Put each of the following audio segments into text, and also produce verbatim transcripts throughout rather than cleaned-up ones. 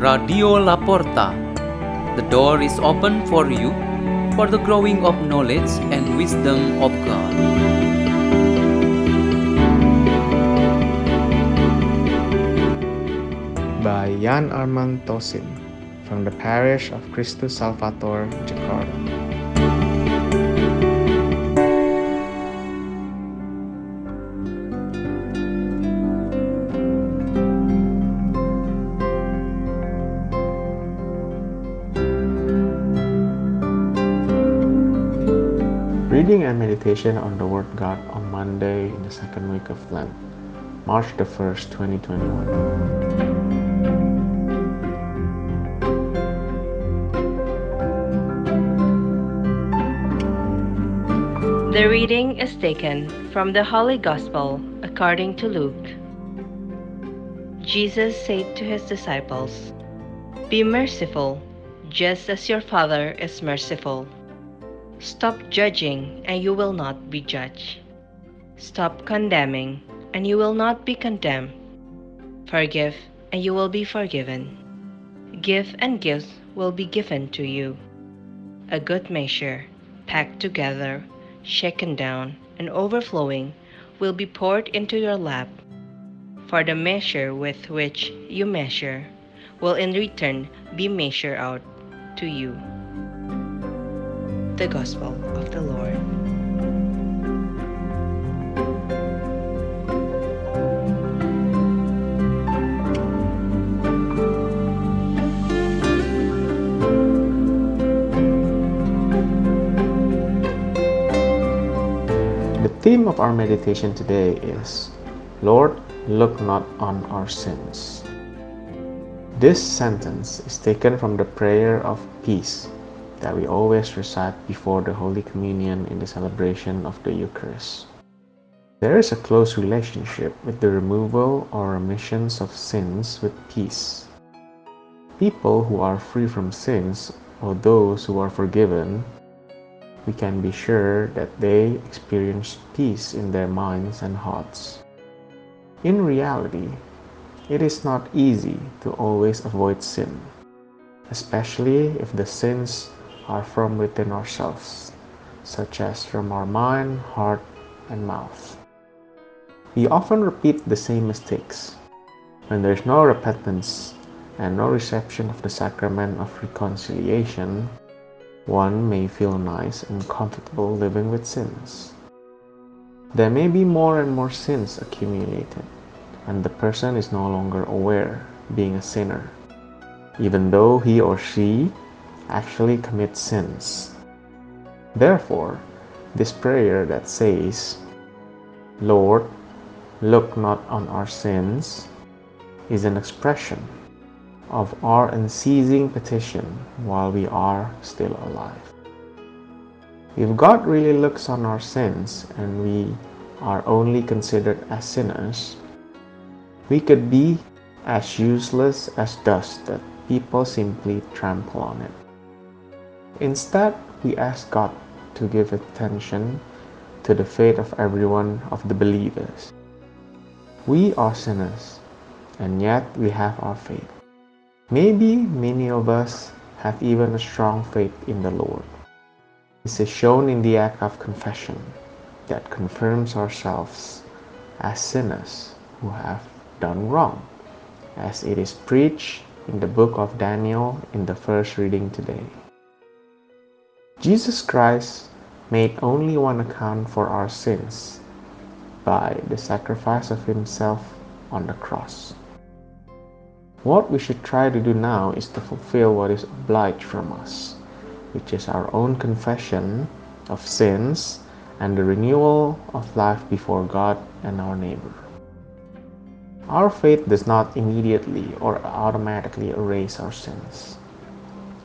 Radio La Porta. The door is open for you for the growing of knowledge and wisdom of God. By Yan Armand Tosim, from the Parish of Kristus Salvator, Jakarta. Reading and meditation on the Word God on Monday in the second week of Lent, March the first, twenty twenty-one. The reading is taken from the Holy Gospel according to Luke. Jesus said to his disciples, "Be merciful, just as your Father is merciful. Stop judging, and you will not be judged. Stop condemning, and you will not be condemned. Forgive, and you will be forgiven. Give, and gifts will be given to you. A good measure, packed together, shaken down, and overflowing, will be poured into your lap. For the measure with which you measure will in return be measured out to you." The Gospel of the Lord. The theme of our meditation today is, "Lord, look not on our sins." This sentence is taken from the prayer of peace that we always recite before the Holy Communion in the celebration of the Eucharist. There is a close relationship with the removal or remissions of sins with peace. People who are free from sins, or those who are forgiven, we can be sure that they experience peace in their minds and hearts. In reality, it is not easy to always avoid sin, especially if the sins are from within ourselves, such as from our mind, heart, and mouth. We often repeat the same mistakes. When there is no repentance and no reception of the sacrament of reconciliation, one may feel nice and comfortable living with sins. There may be more and more sins accumulated, and the person is no longer aware being a sinner, even though he or she actually commits sins. Therefore, this prayer that says, "Lord, look not on our sins," is an expression of our unceasing petition while we are still alive. If God really looks on our sins and we are only considered as sinners, we could be as useless as dust that people simply trample on it. Instead, we ask God to give attention to the fate of every one of the believers. We are sinners, and yet we have our faith. Maybe many of us have even a strong faith in the Lord. This is shown in the act of confession that confirms ourselves as sinners who have done wrong, as it is preached in the book of Daniel in the first reading today. Jesus Christ made only one account for our sins by the sacrifice of himself on the cross. What we should try to do now is to fulfill what is obliged from us, which is our own confession of sins and the renewal of life before God and our neighbor. Our faith does not immediately or automatically erase our sins.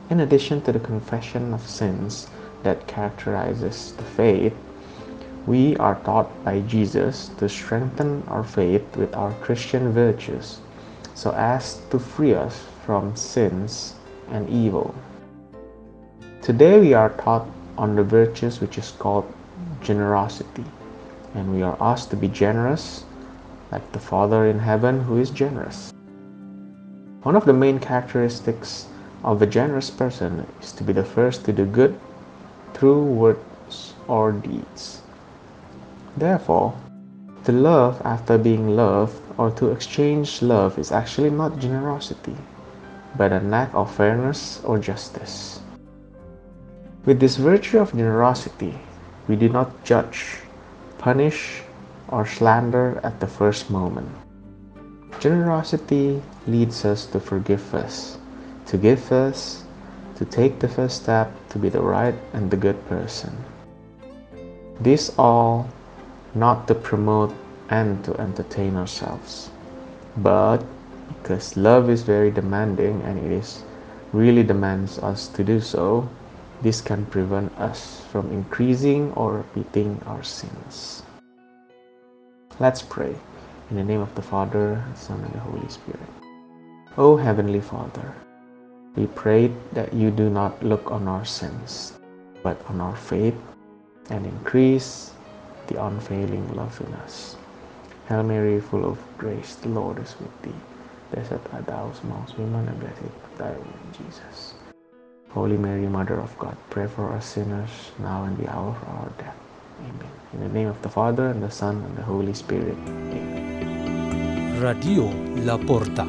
In addition to the confession of sins that characterizes the faith, we are taught by Jesus to strengthen our faith with our Christian virtues, so as to free us from sins and evil. Today we are taught on the virtues which is called generosity, and we are asked to be generous like the Father in heaven who is generous. One of the main characteristics of a generous person is to be the first to do good through words or deeds. Therefore, to love after being loved or to exchange love is actually not generosity, but a lack of fairness or justice. With this virtue of generosity, we do not judge, punish, or slander at the first moment. Generosity leads us to forgive first, to give first, to take the first step to be the right and the good person. This all not to promote and to entertain ourselves, but because love is very demanding and it is really demands us to do so, this can prevent us from increasing or repeating our sins. Let's pray. In the name of the Father, Son, and the Holy Spirit. O Heavenly Father, we pray that you do not look on our sins, but on our faith, and increase the unfailing love in us. Hail Mary, full of grace, the Lord is with thee. Blessed are thou amongst women, and blessed is thy womb, Jesus. Holy Mary, Mother of God, pray for us sinners, now and the hour of our death. Amen. In the name of the Father, and the Son, and the Holy Spirit. Amen. Radio La Porta.